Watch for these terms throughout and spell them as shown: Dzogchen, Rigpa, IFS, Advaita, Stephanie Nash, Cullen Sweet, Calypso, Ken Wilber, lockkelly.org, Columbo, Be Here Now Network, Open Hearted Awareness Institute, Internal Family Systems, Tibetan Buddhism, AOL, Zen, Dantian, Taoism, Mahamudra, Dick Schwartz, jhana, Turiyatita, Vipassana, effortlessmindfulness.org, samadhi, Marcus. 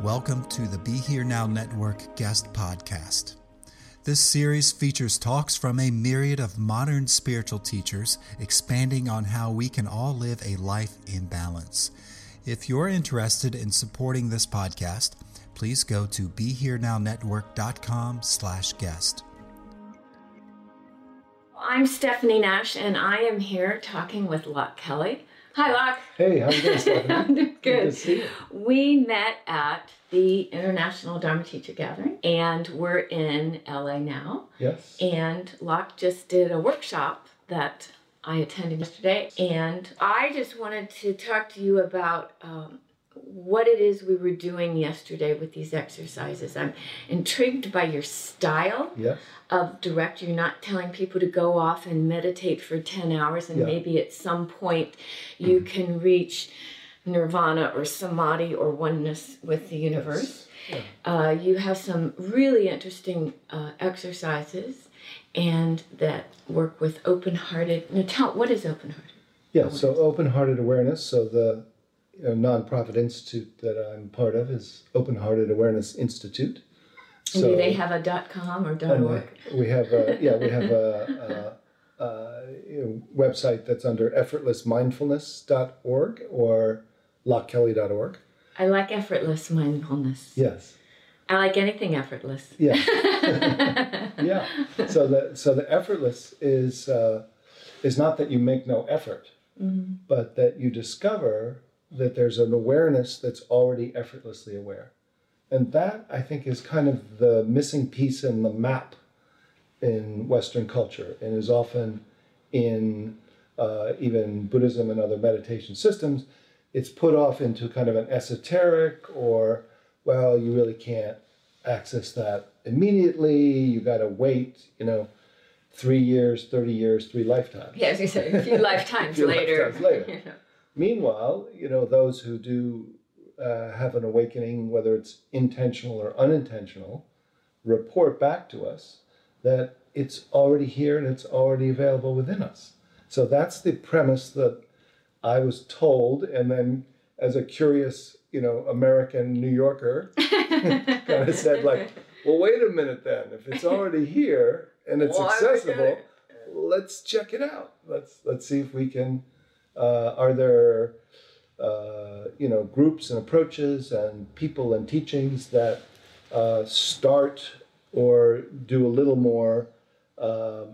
Welcome to the Be Here Now Network guest podcast. This series features talks from a myriad of modern spiritual teachers, expanding on how we can all live a life in balance. If you're interested in supporting this podcast, please go to BeHereNowNetwork.com/guest. I'm Stephanie Nash, and I am here talking with Loch Kelly. Hi, Loch. Hey, how are you doing, Stephanie? I'm doing good. Good to see you. We met at the International Dharma Teacher Gathering, and we're in LA now. Yes. And Loch just did a workshop that I attended yesterday, and I just wanted to talk to you about what it is we were doing yesterday with these exercises. I'm intrigued by your style of direct. You're not telling people to go off and meditate for 10 hours and maybe at some point you can reach nirvana or samadhi or oneness with the universe. Yes. Yeah. You have some really interesting exercises and that work with open-hearted. Now tell, what is open-hearted? Yeah, awareness? So open-hearted awareness, so the a nonprofit institute that I'm part of is Open Hearted Awareness Institute. So, and do they have a .com or .org? We have a website that's under effortlessmindfulness.org or lockkelly.org. I like effortless mindfulness. Yes. I like anything effortless. Yeah. Yeah. So the effortless is not that you make no effort, but that you discover that there's an awareness that's already effortlessly aware. And that, I think, is kind of the missing piece in the map in Western culture and is often in even Buddhism and other meditation systems, it's put off into kind of an esoteric or, well, you really can't access that immediately, you got to wait, 3 years, 30 years, 3 lifetimes. Yeah, as you say, a few lifetimes later. You know. Meanwhile, those who do have an awakening, whether it's intentional or unintentional, report back to us that it's already here and it's already available within us. So that's the premise that I was told, and then as a curious, American New Yorker, kind of said, well, wait a minute then. If it's already here and it's accessible, let's check it out. Let's see if we can, are there, you know, groups and approaches and people and teachings that start or do a little more of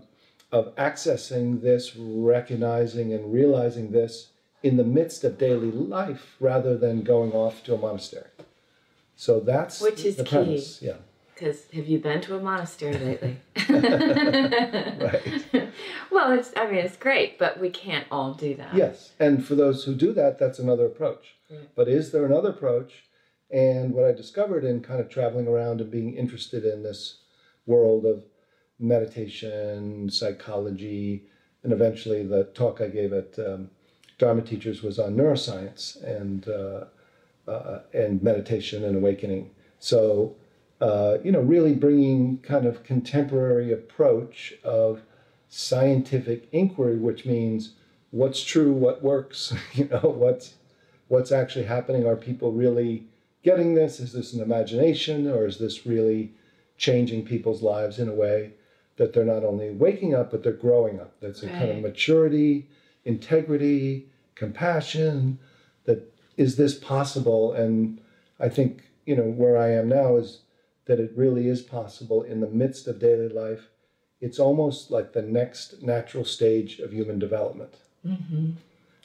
accessing this, recognizing and realizing this in the midst of daily life rather than going off to a monastery. So that's the premise. Which is key. Premise. Yeah. Because have you been to a monastery lately? Right. Well, it's, I mean, it's great, but we can't all do that. Yes. And for those who do that, that's another approach. Right. But is there another approach? And what I discovered in kind of traveling around and being interested in this world of meditation, psychology, and eventually the talk I gave at Dharma Teachers was on neuroscience and meditation and awakening. So... you know, really bringing kind of contemporary approach of scientific inquiry, which means what's true, what works, you know, what's actually happening. Are people really getting this? Is this an imagination, or is this really changing people's lives in a way that they're not only waking up, but they're growing up? That's a kind of maturity, integrity, compassion. That is this possible? And I think, you know, where I am now is that it really is possible in the midst of daily life. It's almost like the next natural stage of human development. Mm-hmm.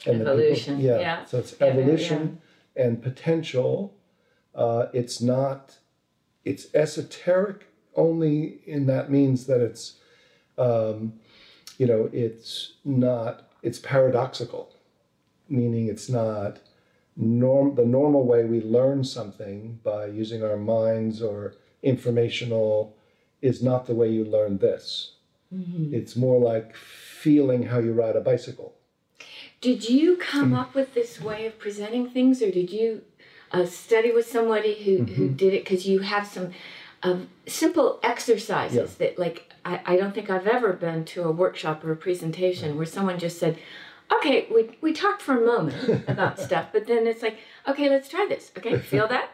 And evolution. People, yeah. So it's evolution and potential. It's not, it's esoteric only in that means that it's, you know, it's not, it's paradoxical, meaning it's not the normal way we learn something by using our minds or informational is not the way you learn this. Mm-hmm. It's more like feeling how you ride a bicycle. Did you come up with this way of presenting things, or did you study with somebody who did it? Because you have some simple exercises that, like, I don't think I've ever been to a workshop or a presentation where someone just said, okay, we talked for a moment about stuff, but then it's like, okay, let's try this. Okay, feel that?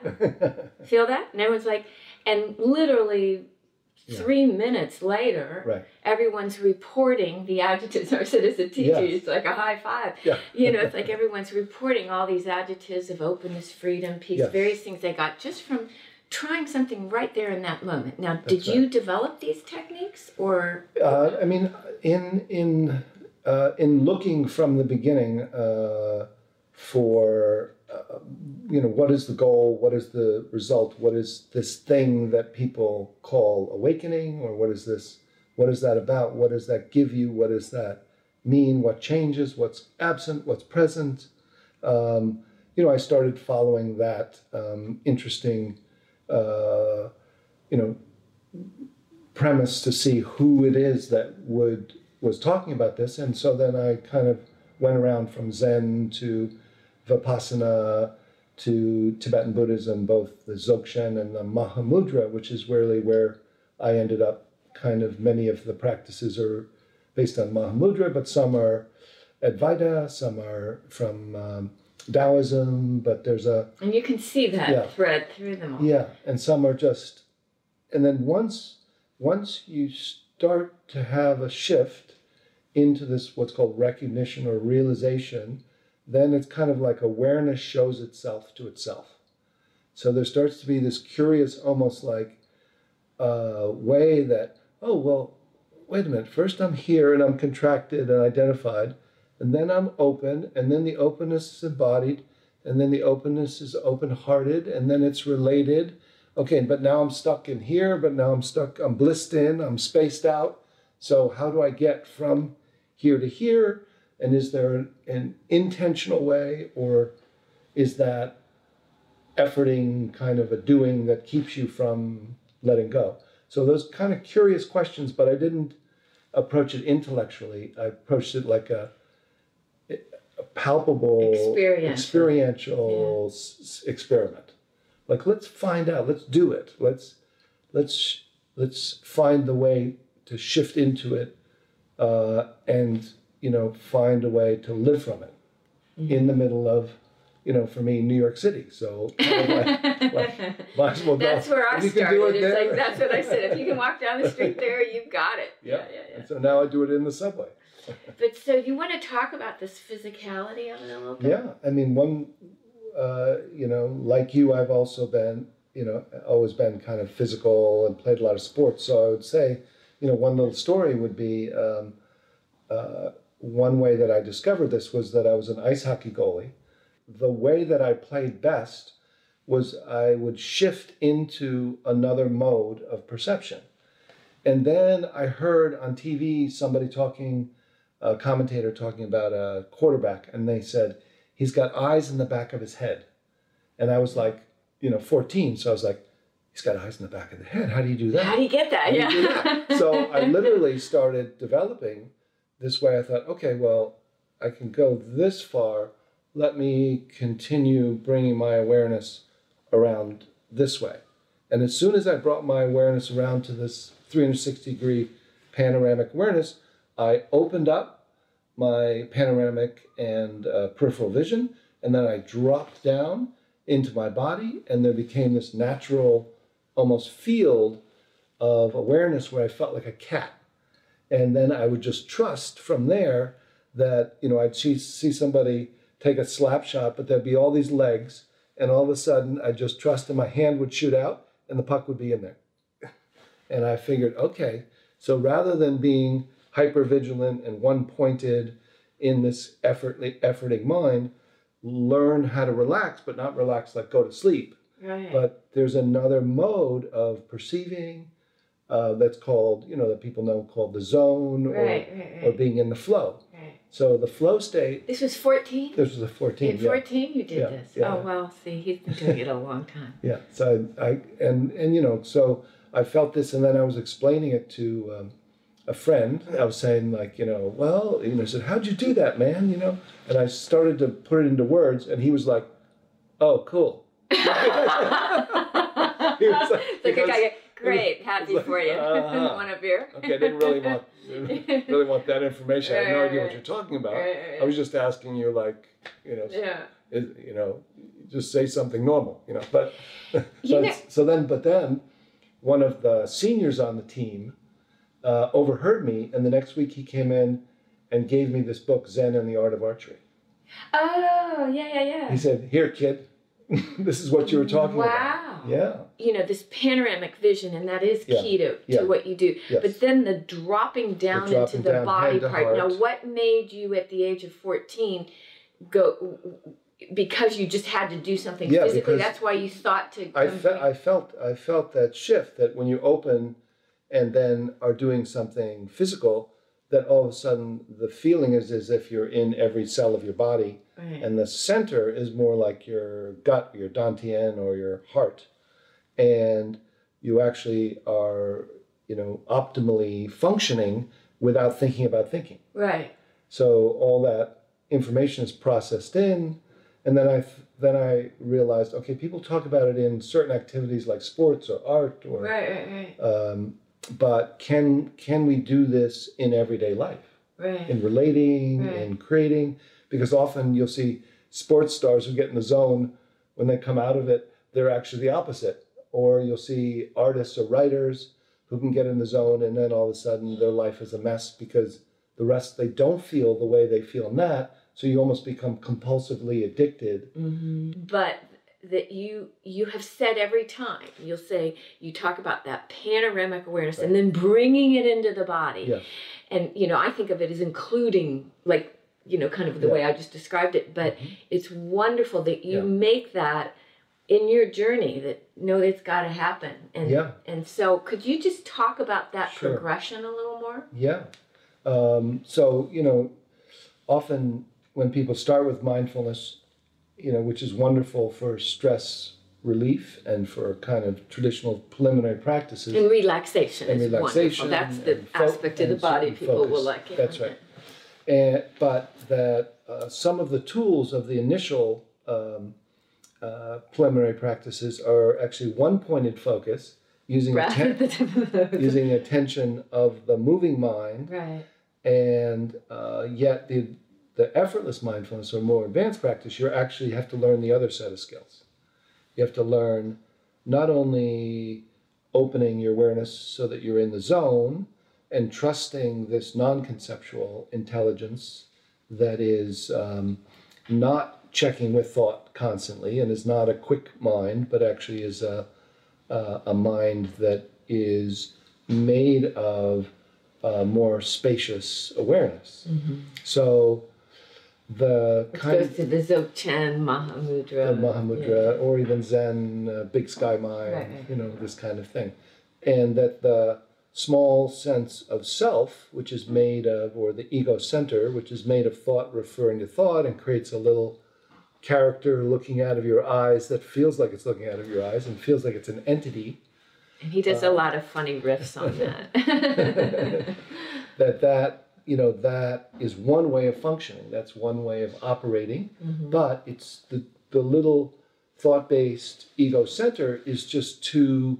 Feel that? And everyone's like, and literally 3 minutes later, everyone's reporting the adjectives. I said as a teacher, it's like a high five. Yeah. You know, it's like everyone's reporting all these adjectives of openness, freedom, peace, various things they got just from trying something right there in that moment. Now, did you develop these techniques, or? I mean, in looking from the beginning for, you know, what is the goal, what is the result, what is this thing that people call awakening, or what is this, what is that about, what does that give you, what does that mean, what changes, what's absent, what's present. You know, I started following that interesting, you know, premise to see who it is that was talking about this. And so then I kind of went around from Zen to Vipassana to Tibetan Buddhism, both the Dzogchen and the Mahamudra, which is really where I ended up. Kind of many of the practices are based on Mahamudra, but some are Advaita, some are from Taoism, but there's a... And you can see that thread through them all. Yeah, and some are just... And then once you start to have a shift into this, what's called recognition or realization, then it's kind of like awareness shows itself to itself. So there starts to be this curious, almost like way that, oh, well, wait a minute, first I'm here and I'm contracted and identified, and then I'm open, and then the openness is embodied, and then the openness is open-hearted, and then it's related. Okay, but now I'm stuck in here, but now I'm stuck, I'm blissed in, I'm spaced out. So how do I get from here to here? And is there an intentional way, or is that efforting kind of a doing that keeps you from letting go? So those kind of curious questions, but I didn't approach it intellectually. I approached it like a palpable, experiential experiment. Like, let's find out, let's do it. Let's find the way to shift into it, and, you know, find a way to live from it in the middle of, you know, for me, New York City. So might as well go. That's where I started. It's like, that's what I said. If you can walk down the street there, you've got it. Yeah. Yeah. And so now I do it in the subway. But so you want to talk about this physicality of it a little bit? Yeah. I mean, one, you know, like you, I've also been, you know, always been kind of physical and played a lot of sports. So I would say, you know, one little story would be one way that I discovered this was that I was an ice hockey goalie. The way that I played best was I would shift into another mode of perception. And then I heard on TV somebody talking, a commentator talking about a quarterback, and they said, he's got eyes in the back of his head. And I was like, you know, 14, so I was like, he's got eyes in the back of the head. How do you do that? How do you get that? Yeah. You do that? So I literally started developing this way. I thought, okay, well, I can go this far. Let me continue bringing my awareness around this way. And as soon as I brought my awareness around to this 360-degree panoramic awareness, I opened up my panoramic and peripheral vision, and then I dropped down into my body, and there became this natural, almost field of awareness where I felt like a cat. And then I would just trust from there that, you know, I'd see somebody take a slap shot, but there'd be all these legs, and all of a sudden I'd just trust and my hand would shoot out and the puck would be in there. And I figured, okay, so rather than being hypervigilant and one-pointed in this efforting mind, learn how to relax, but not relax like go to sleep. Right. But there's another mode of perceiving that's called, you know, that people know called the zone, right. or being in the flow. Right. So the flow state. This was 14? This was a 14. In 14 you did this? Yeah. Oh, well, see, he's been doing it a long time. Yeah, so I you know, so I felt this, and then I was explaining it to a friend. I was saying, like, you know, well, you know, I said, how'd you do that, man? You know, and I started to put it into words, and he was like, oh, cool. He was like, great, happy for you. Want a beer? Okay, I didn't really want that information. I had no idea what you're talking about. I was just asking you, like, you know, you know, just say something normal, you know. But so then one of the seniors on the team overheard me, and the next week he came in and gave me this book, Zen and the Art of Archery. Oh, yeah. He said, here, kid, this is what you were talking about. Wow. Yeah. You know, this panoramic vision, and that is key to what you do. Yes. But then the dropping down into the body part. Now, what made you at the age of 14 go... Because you just had to do something physically. That's why you thought to. I felt that shift, that when you open, and then are doing something physical, that all of a sudden the feeling is as if you're in every cell of your body, and the center is more like your gut, your Dantian, or your heart, and you actually are, you know, optimally functioning without thinking about thinking. Right. So all that information is processed in. And then I realized, okay, people talk about it in certain activities like sports or art, or but can we do this in everyday life? Right. In relating, in creating, because often you'll see sports stars who get in the zone, when they come out of it, they're actually the opposite. Or you'll see artists or writers who can get in the zone, and then all of a sudden their life is a mess because the rest, they don't feel the way they feel in that. So you almost become compulsively addicted. Mm-hmm. But that you have said every time, you'll say, you talk about that panoramic awareness and then bringing it into the body. Yeah. And, you know, I think of it as including, like, you know, kind of the way I just described it. But it's wonderful that you make that in your journey, that, no, it's got to happen. And, and so could you just talk about that progression a little more? Yeah. So, you know, often... when people start with mindfulness, you know, which is wonderful for stress relief and for kind of traditional preliminary practices. And relaxation is wonderful. That's the aspect of the body people will like. Yeah. That's right. And, but that some of the tools of the initial preliminary practices are actually one-pointed focus, using attention of the moving mind. Right. And yet the the effortless mindfulness or more advanced practice, you actually have to learn the other set of skills. You have to learn not only opening your awareness so that you're in the zone and trusting this non-conceptual intelligence that is not checking with thought constantly and is not a quick mind, but actually is a mind that is made of more spacious awareness. Mm-hmm. So the kind goes to the Dzogchen, Mahamudra. The Mahamudra, yeah. Or even Zen, Big Sky Mind, right. You know, this kind of thing. And that the small sense of self, which is made of, or the ego center, which is made of thought referring to thought and creates a little character looking out of your eyes that feels like it's looking out of your eyes and feels like it's an entity. And he does a lot of funny riffs on that. that is one way of functioning. That's one way of operating. Mm-hmm. But it's the little thought-based ego center is just too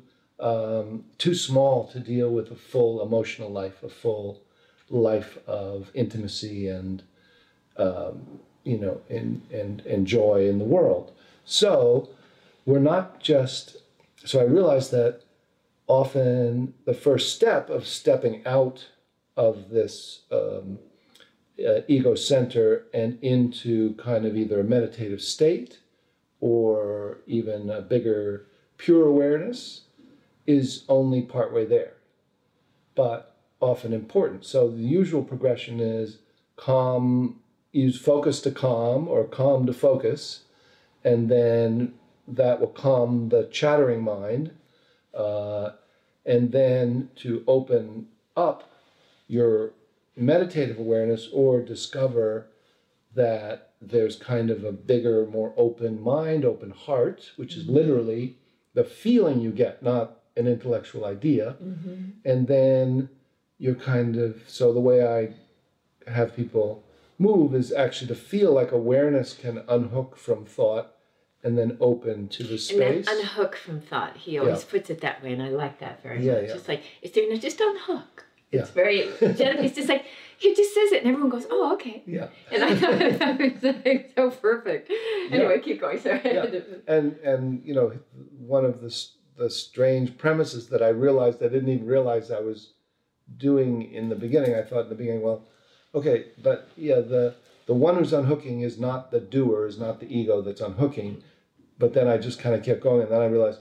small to deal with a full emotional life, a full life of intimacy and and joy in the world. So we're not just. So I realized that often the first step of stepping out of this ego center and into kind of either a meditative state or even a bigger pure awareness is only partway there, but often important. So the usual progression is calm, use focus to calm or calm to focus, and then that will calm the chattering mind, and then to open up your meditative awareness or discover that there's kind of a bigger, more open mind, open heart, which is literally the feeling you get, not an intellectual idea. Mm-hmm. And then you're kind of, so the way I have people move is actually to feel like awareness can unhook from thought and then open to the space. And then unhook from thought. He always puts it that way, and I like that very much. Yeah. Just like, it's doing it, just unhook. Yeah. It's very, it's just like, he just says it, and everyone goes, oh, okay. Yeah. And I thought that was like so perfect. Anyway, keep going, sorry. Yeah. And, you know, one of the strange premises that I realized, I didn't even realize I was doing in the beginning. I thought in the beginning, well, okay, but yeah, the one who's unhooking is not the doer, is not the ego that's unhooking. But then I just kind of kept going, and then I realized,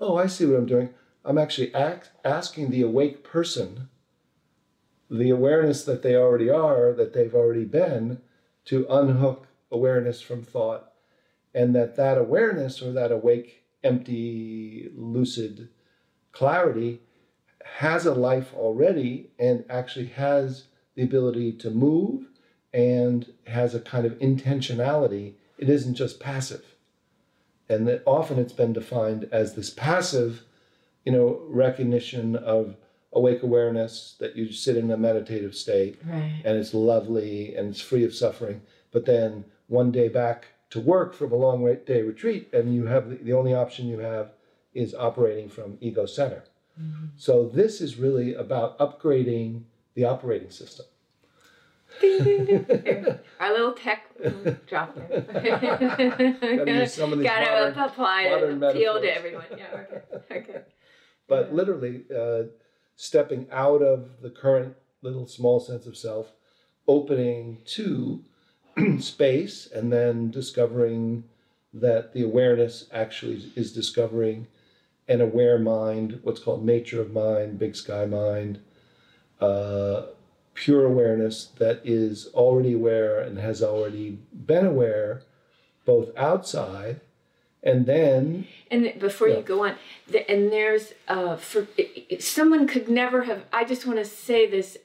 oh, I see what I'm doing. I'm actually asking the awake person, the awareness that they already are, that they've already been, to unhook awareness from thought, and that awareness or that awake, empty, lucid clarity has a life already and actually has the ability to move and has a kind of intentionality. It isn't just passive. And that often it's been defined as this passive, you know, recognition of awake awareness that you sit in a meditative state, right, and it's lovely and it's free of suffering. But then one day back to work from a long day retreat, and you have the only option you have is operating from ego center. Mm-hmm. So this is really about upgrading the operating system. Our little tech drop there. Gotta apply it, appeal to everyone. Yeah, okay. But literally, stepping out of the current little small sense of self, opening to space, and then discovering that the awareness actually is discovering an aware mind, what's called nature of mind, big sky mind, pure awareness that is already aware and has already been aware, both outside and then. And before you go on, there's someone could never have. I just want to say this.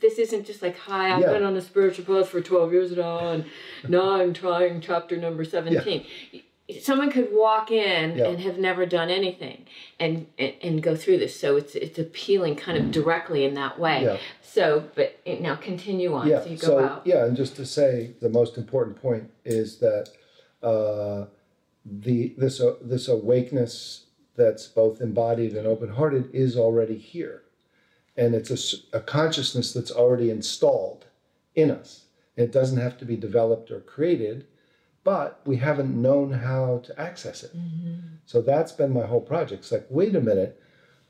This isn't just like, hi, I've been on a spiritual path for 12 years now, and now I'm trying chapter number 17. Yeah. Someone could walk in and have never done anything and go through this. So it's appealing kind of directly in that way. Yeah. So, but now continue on. Yeah. So you go out. Yeah, and just to say the most important point is that this awakeness that's both embodied and open-hearted is already here. And it's a consciousness that's already installed in us. It doesn't have to be developed or created, but we haven't known how to access it. Mm-hmm. So that's been my whole project. It's like, wait a minute,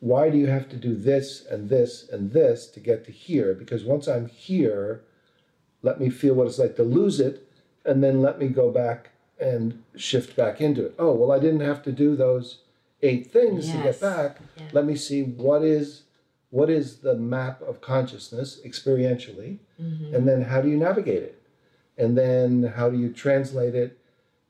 why do you have to do this and this and this to get to here? Because once I'm here, let me feel what it's like to lose it, and then let me go back and shift back into it. Oh, well, I didn't have to do those 8 things to get back. Yeah. Let me see what is the map of consciousness experientially, mm-hmm. and then how do you navigate it? And then how do you translate it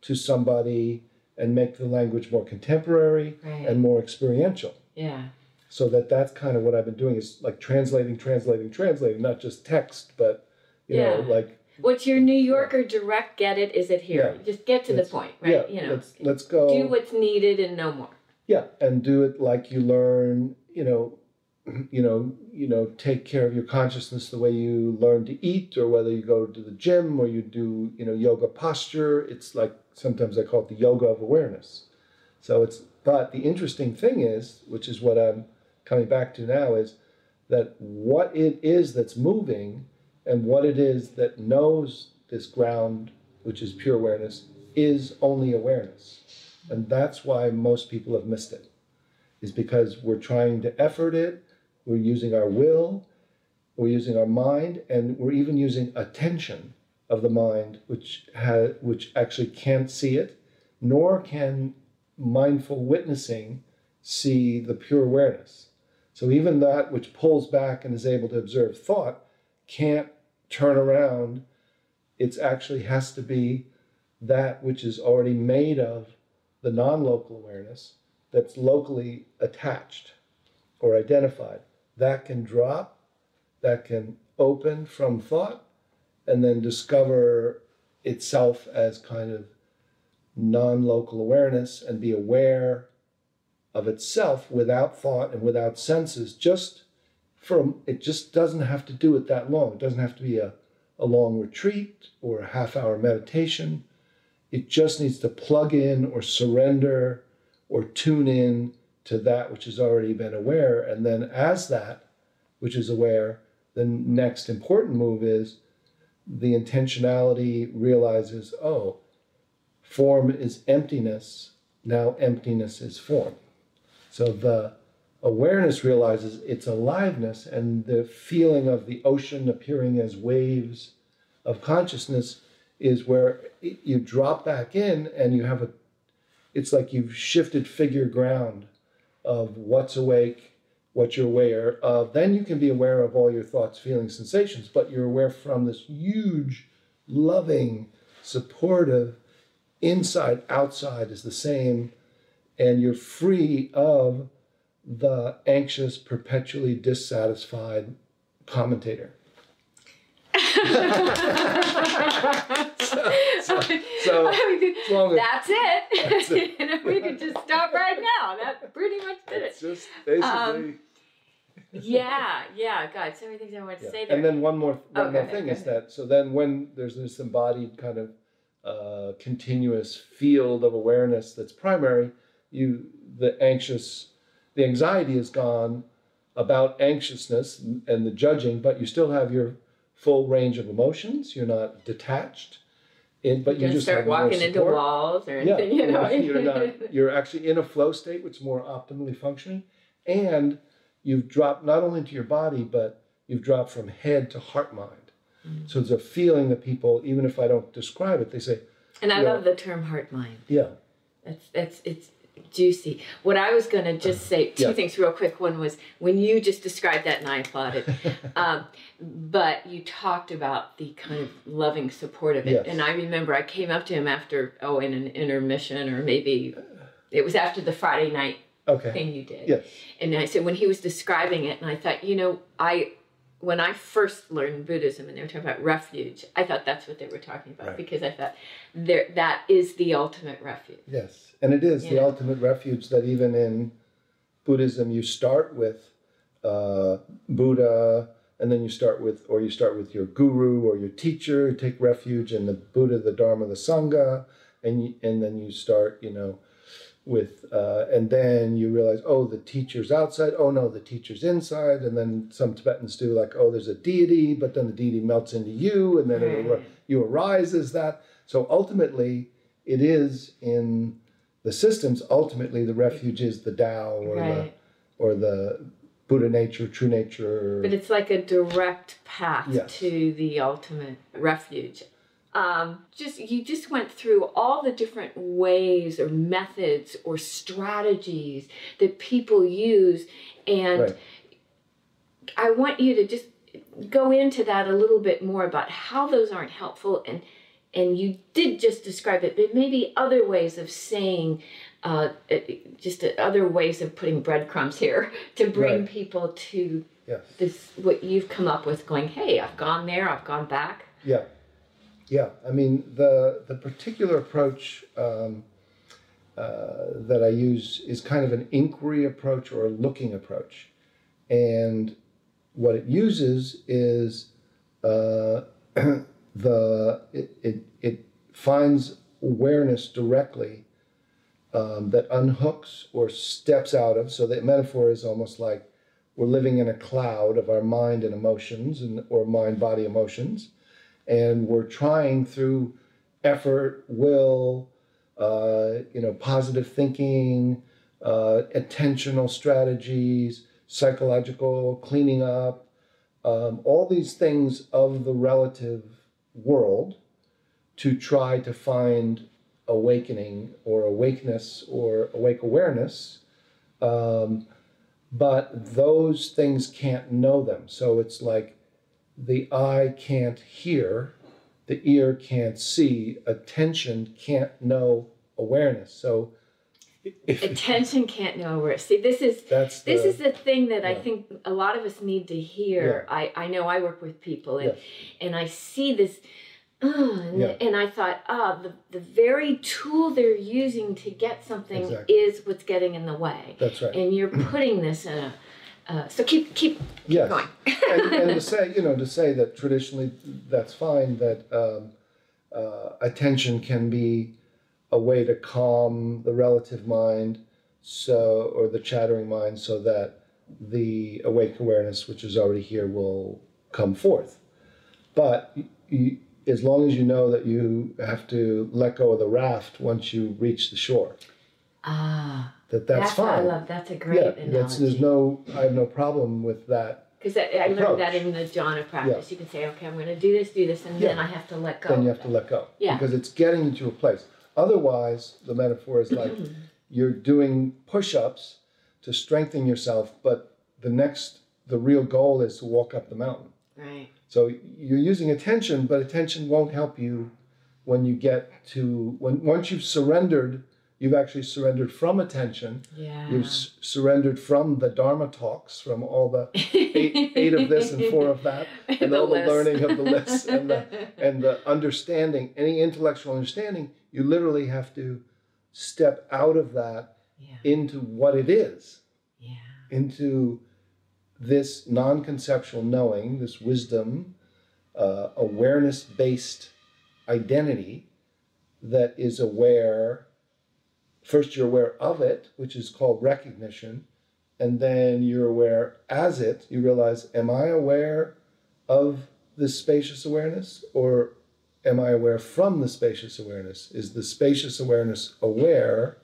to somebody and make the language more contemporary and more experiential? Yeah. So that's kind of what I've been doing, is like translating, not just text, but, you know, like... What's your New Yorker direct get it, is it here? Yeah. Just get to the point, right? Yeah, you know, let's go... Do what's needed and no more. Yeah, and do it like you learn, take care of your consciousness the way you learn to eat, or whether you go to the gym or you do, yoga posture. It's like, sometimes I call it the yoga of awareness. So but the interesting thing is, which is what I'm coming back to now, is that what it is that's moving and what it is that knows this ground, which is pure awareness, is only awareness. And that's why most people have missed it, is because we're trying to effort it. We're using our will, we're using our mind, and we're even using attention of the mind, which actually can't see it, nor can mindful witnessing see the pure awareness. So even that which pulls back and is able to observe thought can't turn around. It actually has to be that which is already made of the non-local awareness that's locally attached or identified. That can drop, that can open from thought, and then discover itself as kind of non-local awareness and be aware of itself without thought and without senses. It just doesn't have to do it that long. It doesn't have to be a long retreat or a half-hour meditation. It just needs to plug in or surrender or tune in to that which has already been aware. And then as that which is aware, the next important move is the intentionality realizes, oh, form is emptiness, now emptiness is form. So the awareness realizes its aliveness, and the feeling of the ocean appearing as waves of consciousness is where you drop back in, and you have it's like you've shifted figure ground of what's awake, what you're aware of. Then you can be aware of all your thoughts, feelings, sensations, but you're aware from this huge, loving, supportive, inside, outside is the same, and you're free of the anxious, perpetually dissatisfied commentator. That's it. We could just stop right now. That pretty much did it. It's just basically. God, so many things I wanted to say there. And then one more thing is that. So then, when there's this embodied kind of continuous field of awareness that's primary, the anxiety is gone about anxiousness and the judging, but you still have your full range of emotions. You're not detached. But you just start walking into walls or anything, you're actually in a flow state, which is more optimally functioning. And you've dropped not only into your body, but you've dropped from head to heart-mind. Mm-hmm. So there's a feeling that people, even if I don't describe it, they say... And I love the term heart-mind. Yeah. It's juicy. What I was going to just say, two things real quick. One was, when you just described that, and I applauded, but you talked about the kind of loving support of it. Yes. And I remember I came up to him after, in an intermission, or maybe it was after the Friday night thing you did. Yes. And I said, when he was describing it, and I thought, when I first learned Buddhism and they were talking about refuge, I thought that's what they were talking about, because I thought that is the ultimate refuge. Yes, and it is the ultimate refuge, that even in Buddhism you start with Buddha, and then you start with your guru or your teacher, you take refuge in the Buddha, the Dharma, the Sangha, and then you start, with, and then you realize, oh, the teacher's outside, oh no, the teacher's inside, and then some Tibetans do like, oh, there's a deity, but then the deity melts into you, and then you arise as that. So ultimately, it is in the systems, ultimately the refuge is the Tao or the Buddha nature, true nature. But it's like a direct path to the ultimate refuge. You just went through all the different ways or methods or strategies that people use, and I want you to just go into that a little bit more about how those aren't helpful, and you did just describe it, but maybe other ways of saying, just other ways of putting breadcrumbs here to bring people to this, what you've come up with, going, hey, I've gone there, I've gone back. Yeah. Yeah, I mean, the particular approach that I use is kind of an inquiry approach or a looking approach. And what it uses is it finds awareness directly that unhooks or steps out of. So the metaphor is almost like we're living in a cloud of our mind and emotions, or mind-body emotions. And we're trying through effort, will, positive thinking, attentional strategies, psychological cleaning up, all these things of the relative world to try to find awakening or awakeness or awake awareness. But those things can't know them. So it's like, the eye can't hear, the ear can't see, attention can't know awareness. So attention can't know awareness. See, this is the thing that I think a lot of us need to hear. I know I work with people, and I see this, and I thought, the very tool they're using to get something is what's getting in the way. That's right. And you're putting this in a... so keep going. and to say that traditionally that's fine, that attention can be a way to calm the relative mind, or the chattering mind, so that the awake awareness, which is already here, will come forth. But as long as you know that you have to let go of the raft once you reach the shore. Ah. That's fine. I love. That's a great analogy. I have no problem with that. Because I learned that in the jhana practice. Yeah. You can say, okay, I'm going to do this, and then I have to let go. Then you have to let go. Yeah. Because it's getting you to a place. Otherwise, the metaphor is like you're doing push-ups to strengthen yourself, but the real goal is to walk up the mountain. Right. So you're using attention, but attention won't help you when you get to, once you've surrendered. You've actually surrendered from attention. Yeah. You've surrendered from the Dharma talks, from all the eight of this and four of that, and all the learning of the list and the understanding, any intellectual understanding. You literally have to step out of that into what it is, into this non-conceptual knowing, this wisdom, awareness-based identity that is aware. First, you're aware of it, which is called recognition, and then you're aware as it. You realize, am I aware of this spacious awareness, or am I aware from the spacious awareness? Is the spacious awareness aware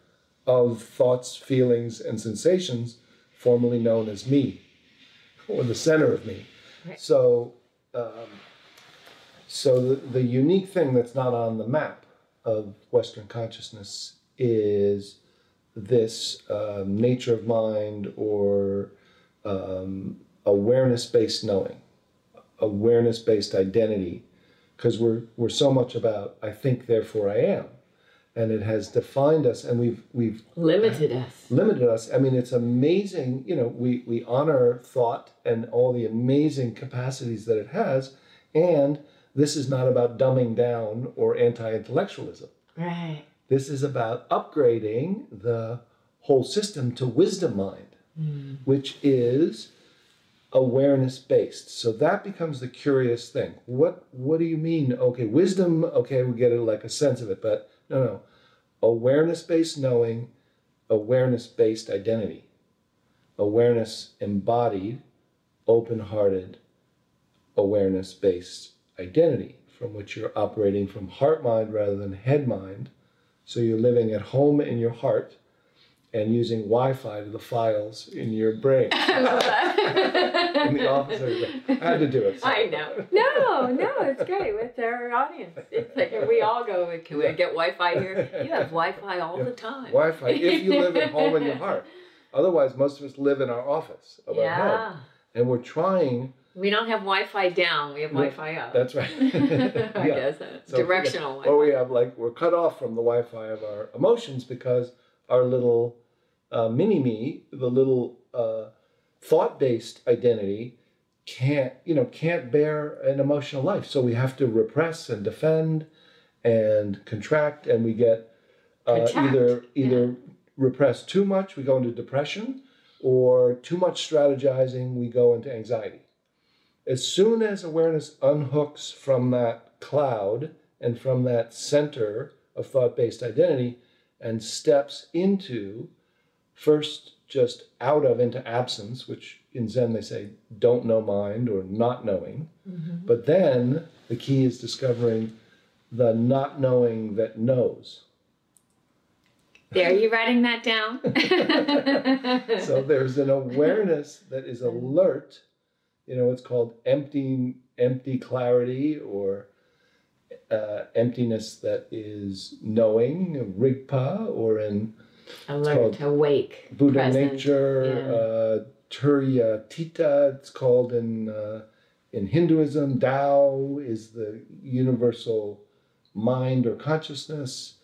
of thoughts, feelings, and sensations formerly known as me, or the center of me? Right. So, the unique thing that's not on the map of Western consciousness is this nature of mind, or awareness-based knowing, awareness-based identity, because we're so much about I think, therefore I am, and it has defined us, and we've limited us. I mean, it's amazing. We honor thought and all the amazing capacities that it has, and this is not about dumbing down or anti-intellectualism. Right. This is about upgrading the whole system to wisdom mind, which is awareness-based. So that becomes the curious thing. What do you mean? Okay, wisdom, okay, we get it like a sense of it, but no. Awareness-based knowing awareness-based identity, awareness-embodied, open-hearted, awareness-based identity, from which you're operating from heart-mind rather than head-mind. So you're living at home in your heart and using Wi-Fi to the files in your brain. I love that. In the office, I had to do it. So. I know. No, it's great with our audience. It's like we all go, can we get Wi-Fi here? You have Wi-Fi all the time. Wi-Fi, if you live at home in your heart. Otherwise, most of us live in our office of our home. And we're trying... We don't have Wi-Fi down, we have Wi-Fi up. That's right. I guess that's so directional. Or we have like, we're cut off from the Wi-Fi of our emotions because our little mini-me, the little thought-based identity can't bear an emotional life. So we have to repress and defend and contract, and we get either repressed too much, we go into depression, or too much strategizing, we go into anxiety. As soon as awareness unhooks from that cloud and from that center of thought-based identity and steps into, first just out of, into absence, which in Zen they say, don't know mind or not knowing. Mm-hmm. But then the key is discovering the not knowing that knows. There, are you writing that down? So there's an awareness that is alert. You know, it's called empty clarity, or emptiness that is knowing, Rigpa, or in... Alert, awake, Buddha present. Nature, yeah. Turiyatita, it's called in Hinduism. Tao is the universal mind or consciousness.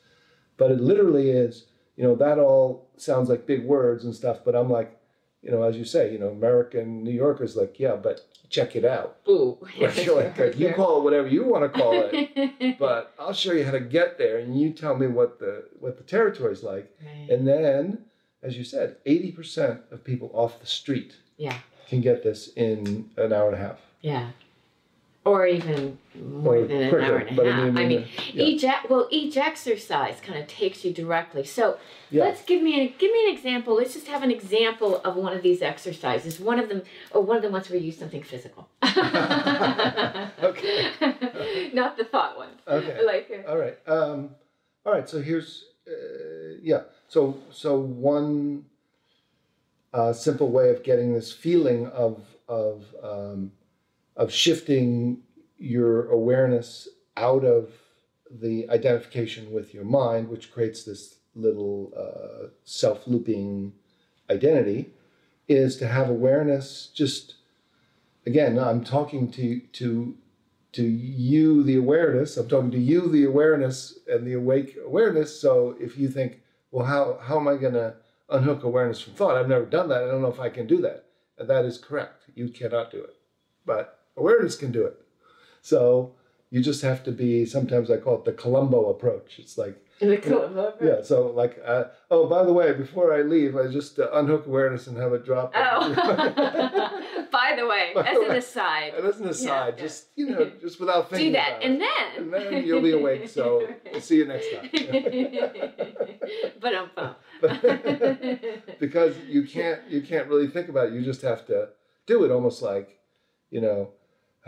But it literally is, you know, that all sounds like big words and stuff, but I'm like, you know, as you say, you know, American New Yorkers like, yeah, but check it out. Ooh. You call it whatever you want to call it, but I'll show you how to get there, and you tell me what the territory's like. Right. And then, as you said, 80% of people off the street can get this in an hour and a half. Yeah. Or even more than an hour and a half. I mean, each exercise kind of takes you directly. So let's give me an example. Let's just have an example of one of these exercises. One of the ones where you use something physical. Okay. Not the thought ones. Okay. All right. All right. So here's So one simple way of getting this feeling of shifting your awareness out of the identification with your mind, which creates this little self-looping identity, is to have awareness just, again, I'm talking to you, the awareness, I'm talking to you, the awareness, and the awake awareness. So if you think, well, how am I gonna unhook awareness from thought? I've never done that, I don't know if I can do that. And that is correct, you cannot do it. But awareness can do it. So you just have to be, sometimes I call it the Columbo approach. It's like, the Columbo approach? Yeah, so like, oh, by the way, before I leave, I just unhook awareness and have it drop. Oh, by the way, as an aside. As an aside, just without thinking about it. Do that, and then. And then you'll be awake, so we'll see you next time. But I'm fine. Because you can't really think about it. You just have to do it, almost like,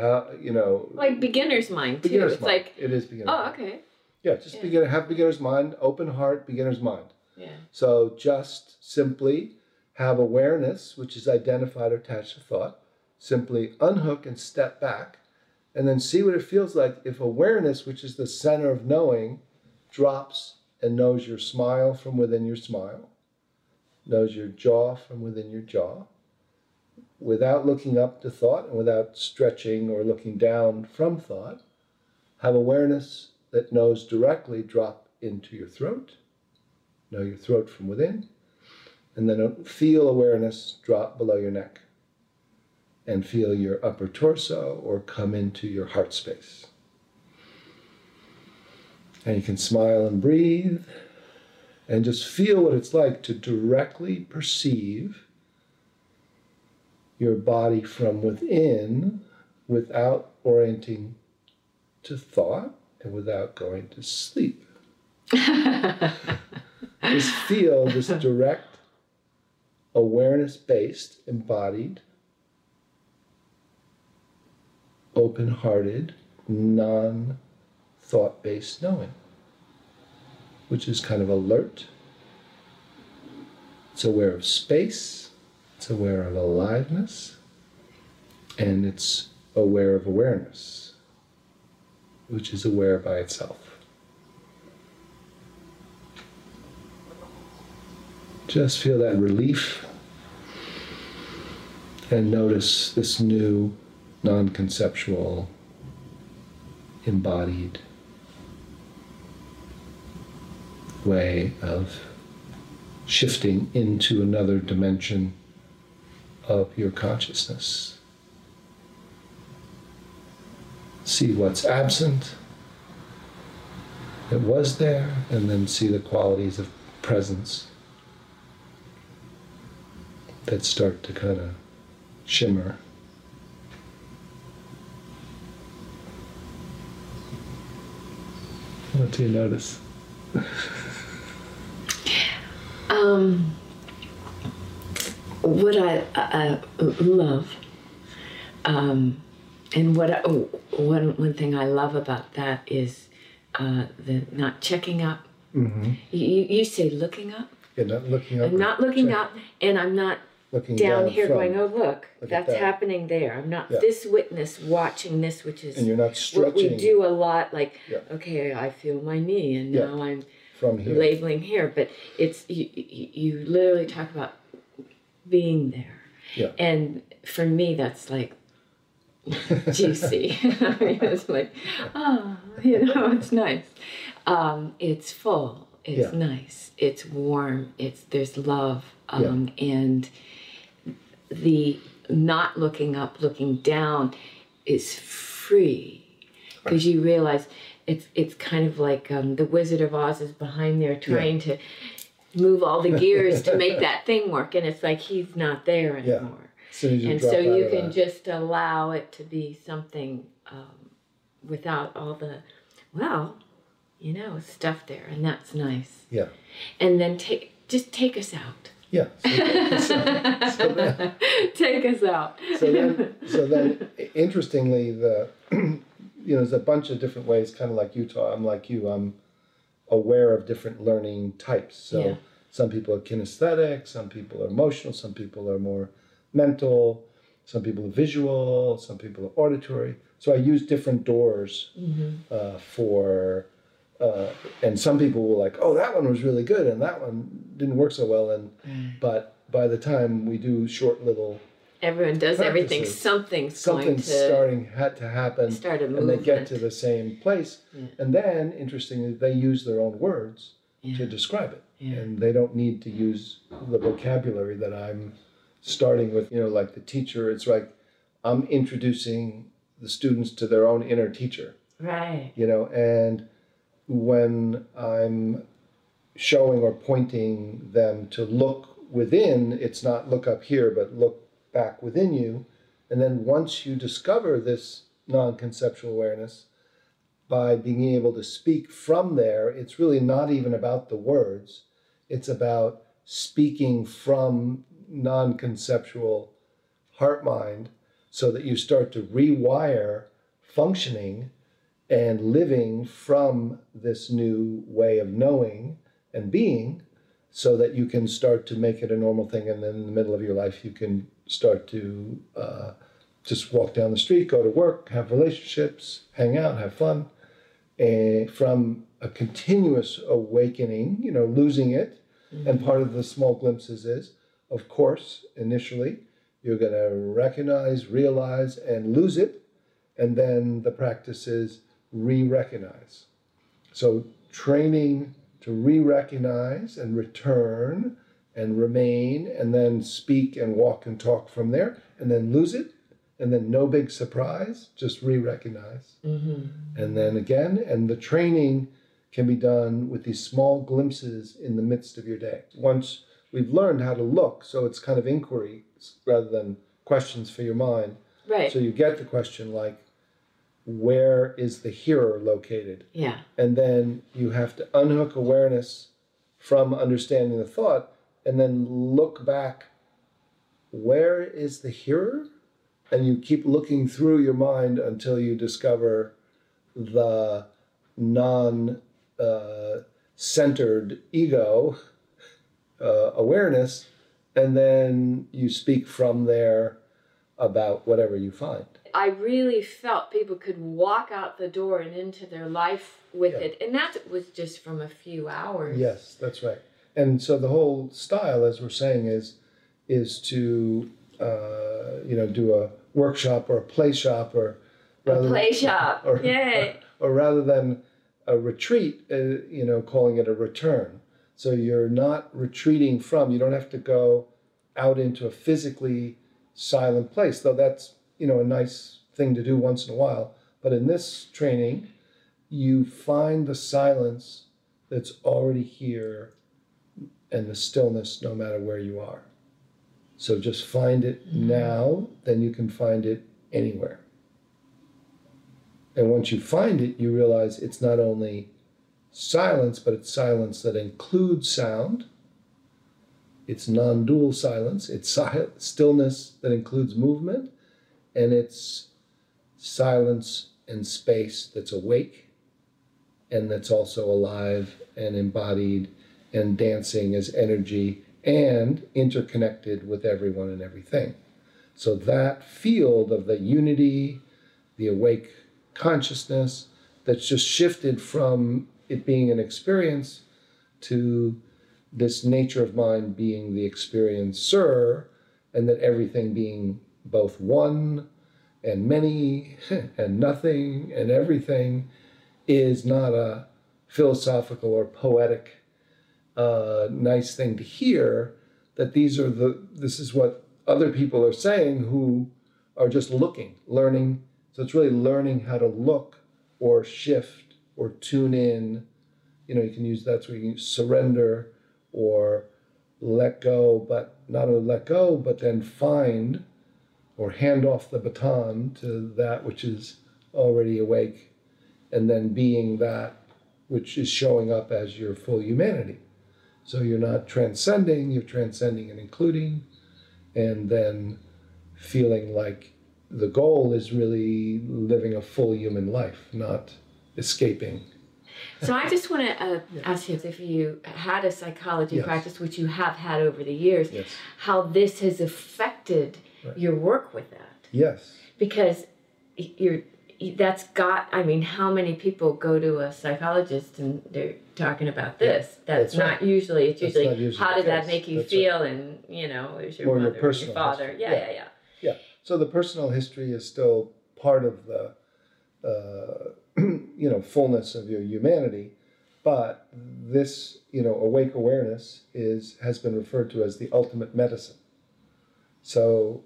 like beginner's mind too. It is beginner's mind. Oh, okay. Yeah, have beginner's mind, open heart, beginner's mind. Yeah. So just simply have awareness, which is identified or attached to thought. Simply unhook and step back, and then see what it feels like if awareness, which is the center of knowing, drops and knows your smile from within your smile, knows your jaw from within your jaw, without looking up to thought and without stretching or looking down from thought. Have awareness that knows directly drop into your throat, know your throat from within, and then feel awareness drop below your neck and feel your upper torso or come into your heart space. And you can smile and breathe and just feel what it's like to directly perceive your body from within, without orienting to thought and without going to sleep. is feel this direct, awareness-based, embodied, open-hearted, non-thought-based knowing, which is kind of alert. It's aware of space, it's aware of aliveness, and it's aware of awareness, which is aware by itself. Just feel that relief and notice this new non-conceptual, embodied way of shifting into another dimension of your consciousness. See what's absent that was there, and then see the qualities of presence that start to kind of shimmer. What do you notice? What I love, and what one thing I love about that is the not checking up. Mm-hmm. You say looking up. Yeah, not looking up. I'm not looking up, and I'm not looking down here from, going, oh, look that's happening there. I'm not this witness watching this, which is, and you're not stretching. What we do a lot, like, okay, I feel my knee, and now I'm from here. Labeling here. But it's, you literally talk about being there. Yeah. And for me, that's like juicy. I mean, it's like, oh, you know, it's nice. It's full. It's nice. It's warm. There's love. And the not looking up, looking down is free, because you realize it's kind of like the Wizard of Oz is behind there trying to move all the gears to make that thing work, and it's like he's not there anymore. So you can just allow it to be something without all the, you know, stuff there, and that's nice. Yeah. And then just take us out. Yeah. So take us out. So then, interestingly, there's a bunch of different ways, kind of like Utah. I'm like you. I'm aware of different learning types. So some people are kinesthetic, some people are emotional, some people are more mental, some people are visual, some people are auditory. So I use different doors for. And some people were like, "Oh, that one was really good, and that one didn't work so well." But by the time we do short little, everyone does everything. Something's starting to happen, and they get to the same place. Yeah. And then, interestingly, they use their own words to describe it, and they don't need to use the vocabulary that I'm starting with. You know, like the teacher. It's like I'm introducing the students to their own inner teacher. Right. You know, and when I'm showing or pointing them to look within, it's not look up here, but look back within you. And then once you discover this non-conceptual awareness, by being able to speak from there, it's really not even about the words. It's about speaking from non-conceptual heart-mind, so that you start to rewire functioning and living from this new way of knowing and being, so that you can start to make it a normal thing. And then in the middle of your life, you can start to just walk down the street, go to work, have relationships, hang out, have fun. And from a continuous awakening, you know, losing it. Mm-hmm. And part of the small glimpses is, of course, initially, you're going to recognize, realize, and lose it. And then the practice is re-recognize. So training to re-recognize and return and remain, and then speak and walk and talk from there, and then lose it, and then no big surprise, just re-recognize. Mm-hmm. And then again, and the training can be done with these small glimpses in the midst of your day. Once we've learned how to look, so it's kind of inquiry rather than questions for your mind. Right. So you get the question like, where is the hearer located? Yeah. And then you have to unhook awareness from understanding the thought, and then look back, where is the hearer? And you keep looking through your mind until you discover the non-centered ego awareness, and then you speak from there about whatever you find. I really felt people could walk out the door and into their life with it. And that was just from a few hours. Yes, that's right. And so the whole style, as we're saying, is to do a workshop or a play shop or rather than a retreat, calling it a return. So you're not retreating from. You don't have to go out into a physically silent place, though that's a nice thing to do once in a while. But in this training, you find the silence that's already here and the stillness no matter where you are. So just find it now, then you can find it anywhere. And once you find it, you realize it's not only silence, but it's silence that includes sound. It's non-dual silence. It's stillness that includes movement. And it's silence and space that's awake and that's also alive and embodied and dancing as energy and interconnected with everyone and everything. So that field of the unity, the awake consciousness, that's just shifted from it being an experience to this nature of mind being the experiencer, and that everything being both one and many and nothing and everything is not a philosophical or poetic nice thing to hear. That this is what other people are saying who are just looking, learning. So it's really learning how to look or shift or tune in. You can use, that's where you can surrender or let go, but not only let go, but then find or hand off the baton to that which is already awake, and then being that which is showing up as your full humanity. So you're not transcending, you're transcending and including, and then feeling like the goal is really living a full human life, not escaping. So I just want to ask you, if you had a psychology practice, which you have had over the years, how this has affected your work with that. Yes. Because how many people go to a psychologist and they're talking about this? That's not usually how did that make you feel? Right. And, is your mother, your personal father. Yeah. So the personal history is still part of the, fullness of your humanity. But this, awake awareness has been referred to as the ultimate medicine. So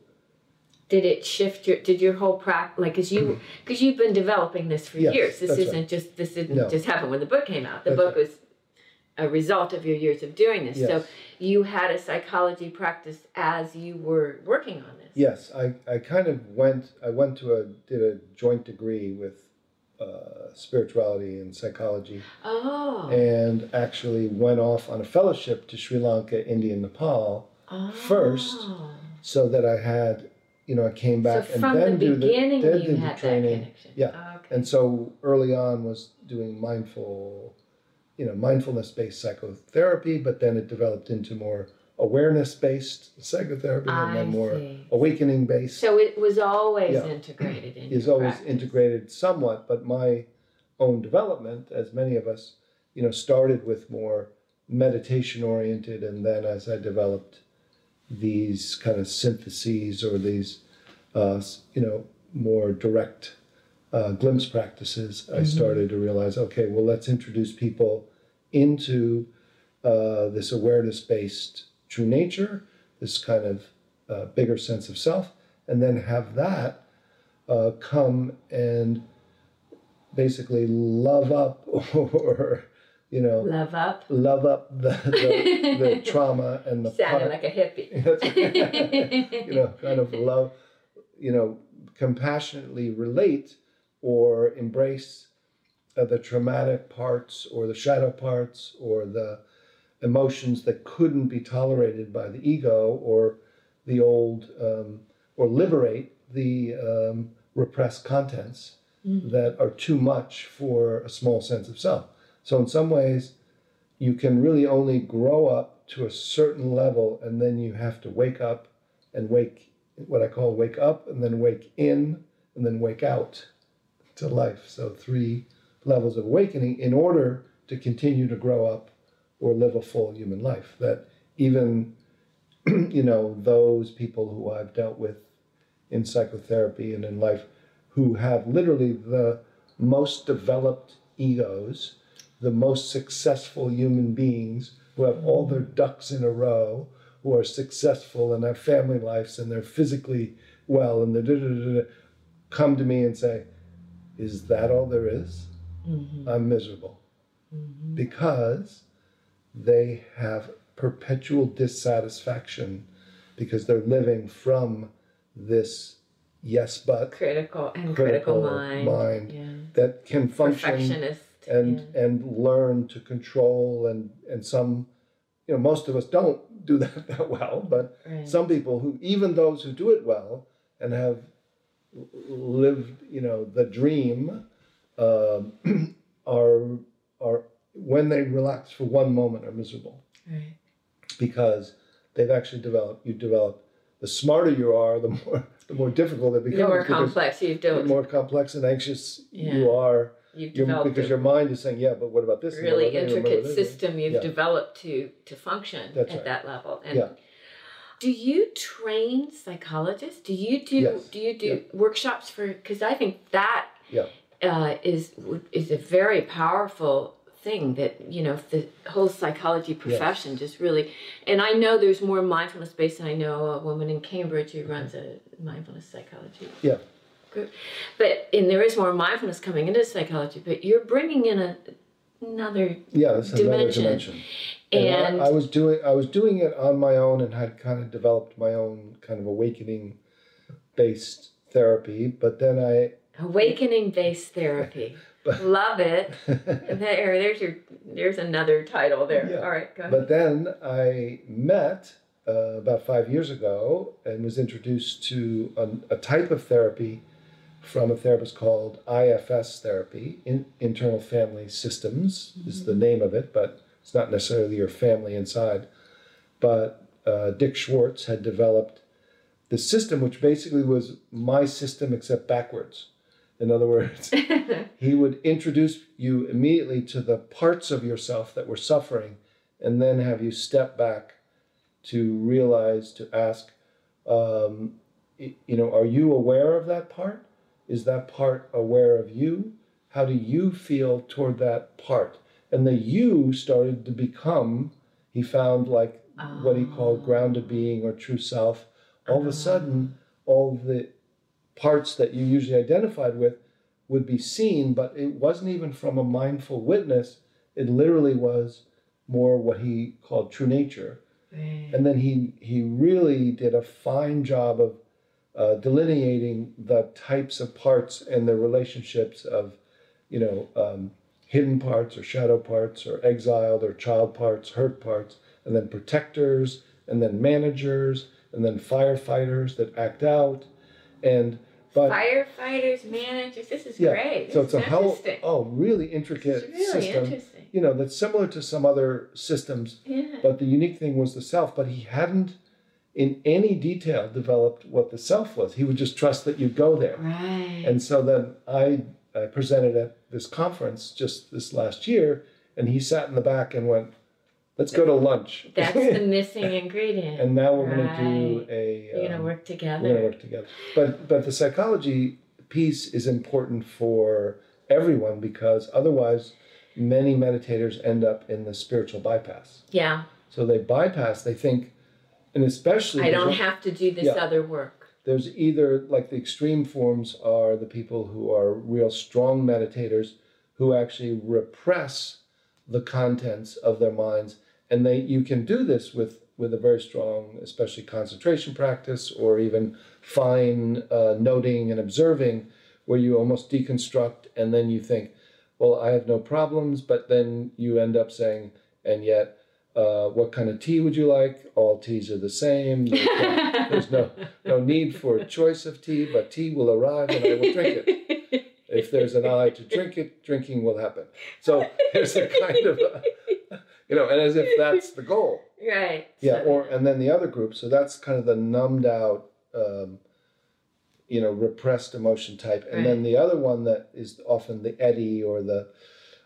did it shift your whole practice? Like, because you've been developing this for years. This didn't just happen when the book came out. The book was a result of your years of doing this. Yes. So you had a psychology practice as you were working on this. Yes. I did a joint degree with spirituality and psychology. Oh. And actually went off on a fellowship to Sri Lanka, India, and Nepal first. So that I had, I came back and then do the training. So from the beginning you had that connection. Yeah. Oh, okay. And so early on was doing mindfulness-based psychotherapy, but then it developed into more awareness-based psychotherapy and then more awakening-based. So it was always integrated into your practice. It's always integrated somewhat, but my own development, as many of us, started with more meditation-oriented, and then as I developed these kind of syntheses or these, more direct glimpse practices, I started to realize, okay, well, let's introduce people into this awareness-based true nature, this kind of bigger sense of self, and then have that come and basically love up or... love up the trauma and the sounded like a hippie. Kind of love, compassionately relate or embrace the traumatic parts or the shadow parts or the emotions that couldn't be tolerated by the ego or the old, or liberate the repressed contents that are too much for a small sense of self. So in some ways, you can really only grow up to a certain level, and then you have to wake up and wake, what I call wake up, and then wake in, and then wake out to life. So 3 levels of awakening in order to continue to grow up or live a full human life. That even, you know, those people who I've dealt with in psychotherapy and in life who have literally the most developed egos, the most successful human beings who have all their ducks in a row, who are successful and have family lives and they're physically well and they're come to me and say, is that all there is? I'm miserable. Because they have perpetual dissatisfaction because they're living from this yes but critical mind that can function and learn to control, and some, you know, most of us don't do that well, but some people who, even those who do it well and have lived, you know, the dream, are when they relax for one moment are miserable, because they've actually developed, the smarter you are, the more difficult it becomes. The more complex you do. The more complex and anxious you are. Because your mind is saying, yeah, but what about this? Really intricate system you've developed to function at that level. And do you train psychologists? Do you do workshops for? Because I think that is a very powerful thing, that, you know, the whole psychology profession just really, and I know there's more mindfulness based, and I know a woman in Cambridge who runs a mindfulness psychology group, but, and there is more mindfulness coming into psychology, but you're bringing in another dimension. And I was doing it on my own and had kind of developed my own kind of awakening based therapy, but then love it. There's another title there. All right, go ahead. But then I met about 5 years ago and was introduced to a type of therapy from a therapist called IFS therapy. Internal Family Systems is the name of it, but it's not necessarily your family inside. But Dick Schwartz had developed the system, which basically was my system except backwards. In other words, he would introduce you immediately to the parts of yourself that were suffering and then have you step back to realize, to ask, you know, are you aware of that part? Is that part aware of you? How do you feel toward that part? And the you started to become, he found, like what he called grounded being or true self. All of a sudden, all the parts that you usually identified with would be seen, but it wasn't even from a mindful witness. It literally was more what he called true nature. And then he really did a fine job of delineating the types of parts and the relationships of, you know, hidden parts or shadow parts or exiled or child parts, hurt parts, and then protectors, and then managers, and then firefighters that act out. And but firefighters, managers, this is great. So it's a whole really intricate system, you know, that's similar to some other systems, but the unique thing was the self. But he hadn't in any detail developed what the self was. He would just trust that you'd go there. And so then I presented at this conference just this last year, and he sat in the back and went, let's go to lunch. That's the missing ingredient. And now we're going to do a... We're going to work together. We're going to work together. But the psychology piece is important for everyone, because otherwise many meditators end up in the spiritual bypass. So they bypass, they think, and especially... I don't have to do this other work. There's either, like the extreme forms are the people who are real strong meditators who actually repress the contents of their minds. And you can do this with a very strong, especially concentration practice, or even fine noting and observing, where you almost deconstruct and then you think, well, I have no problems, but then you end up saying, and yet What kind of tea would you like? All teas are the same. There's no need for a choice of tea, but tea will arrive and I will drink it. If there's an eye to drink it, drinking will happen. So there's a kind of, and as if that's the goal. Right. Yeah, and then the other group. So that's kind of the numbed out, repressed emotion type. And then the other one that is often the eddy or the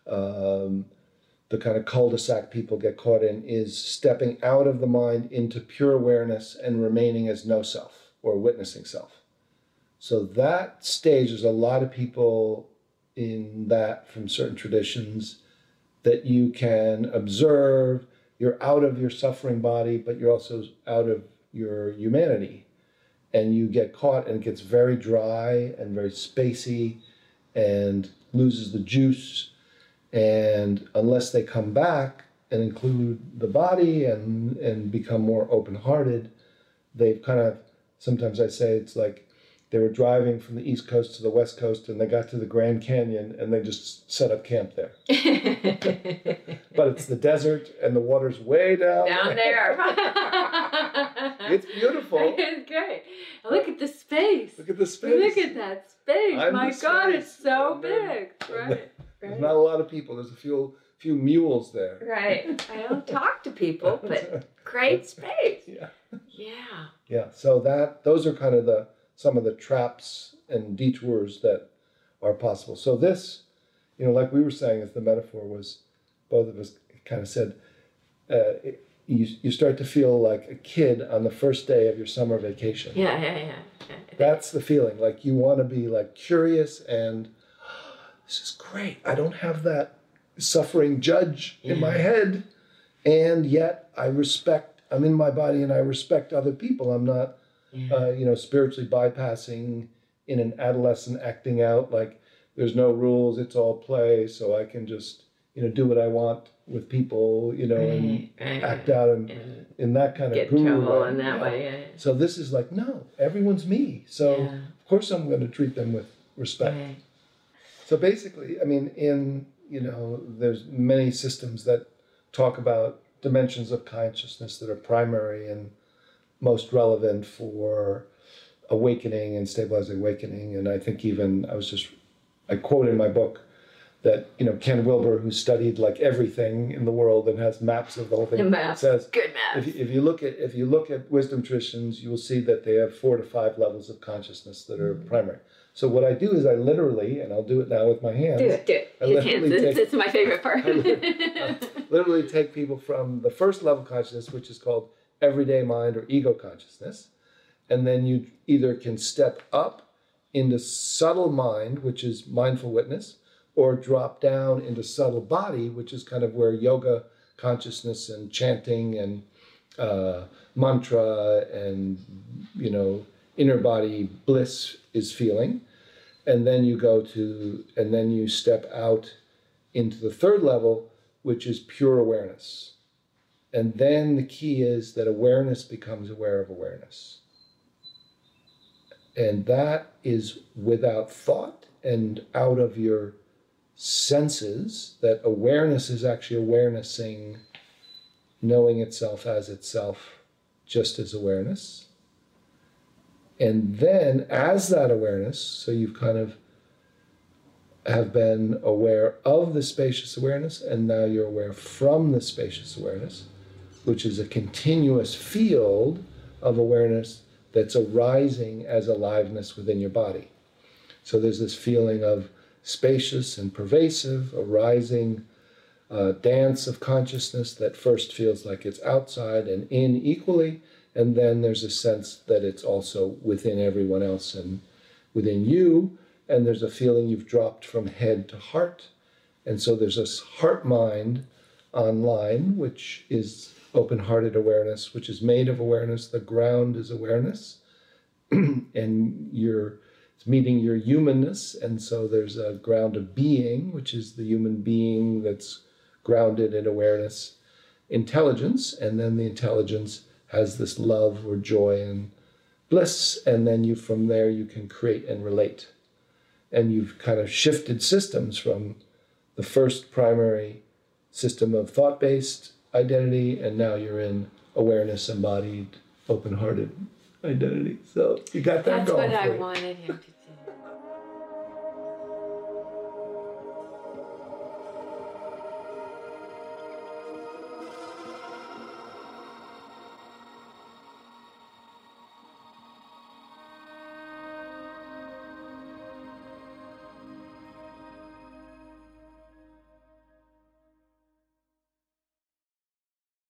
kind of cul-de-sac people get caught in is stepping out of the mind into pure awareness and remaining as no self or witnessing self. So that stage, there's a lot of people in that from certain traditions that you can observe. You're out of your suffering body, but you're also out of your humanity. And you get caught and it gets very dry and very spacey and loses the juice. And unless they come back and include the body and become more open-hearted, they've kind of, sometimes I say it's like they were driving from the East Coast to the West Coast and they got to the Grand Canyon and they just set up camp there. But it's the desert and the water's way down. Down there. It's beautiful. It's great. Look at the space. Look at the space. Look at that space. My God, it's so big. Right. Right. There's not a lot of people. There's a few mules there. Right. I don't talk to people, but great space. Yeah. Yeah. Yeah. So those are kind of some of the traps and detours that are possible. So this, like we were saying, as the metaphor was, both of us kind of said, you start to feel like a kid on the first day of your summer vacation. Yeah. That's the feeling. Like you want to be like curious and. This is great. I don't have that suffering judge in my head. And yet I'm in my body and I respect other people. I'm not, spiritually bypassing in an adolescent acting out like there's no rules. It's all play. So I can just, do what I want with people, and act out in that kind of guru way. In that way. Yeah. So this is like, no, everyone's me. So of course I'm going to treat them with respect. Right. So basically, there's many systems that talk about dimensions of consciousness that are primary and most relevant for awakening and stabilizing awakening. And I think I quote in my book that, Ken Wilber, who studied like everything in the world and has maps of the whole thing, says, good maps. If you look at wisdom traditions, you will see that they have 4 to 5 levels of consciousness that are primary. So what I do is I literally, and I'll do it now with my hands. Do it. His hands. It's my favorite part. I literally take people from the first level of consciousness, which is called everyday mind or ego consciousness. And then you either can step up into subtle mind, which is mindful witness, or drop down into subtle body, which is kind of where yoga consciousness and chanting and mantra and, inner body bliss is feeling. And then you step out into the third level, which is pure awareness. And then the key is that awareness becomes aware of awareness. And that is without thought and out of your senses, that awareness is actually awarenessing, knowing itself as itself, just as awareness. And then as that awareness, so you've kind of have been aware of the spacious awareness, and now you're aware from the spacious awareness, which is a continuous field of awareness that's arising as aliveness within your body. So there's this feeling of spacious and pervasive, arising dance of consciousness that first feels like it's outside and in equally. And then there's a sense that it's also within everyone else and within you. And there's a feeling you've dropped from head to heart. And so there's this heart-mind online, which is open-hearted awareness, which is made of awareness. The ground is awareness. And it's meeting your humanness. And so there's a ground of being, which is the human being that's grounded in awareness, intelligence, and then the intelligence has this love or joy and bliss, and then from there you can create and relate. And you've kind of shifted systems from the first primary system of thought-based identity, and now you're in awareness, embodied, open-hearted identity. So you got that going. That's what I wanted him to do.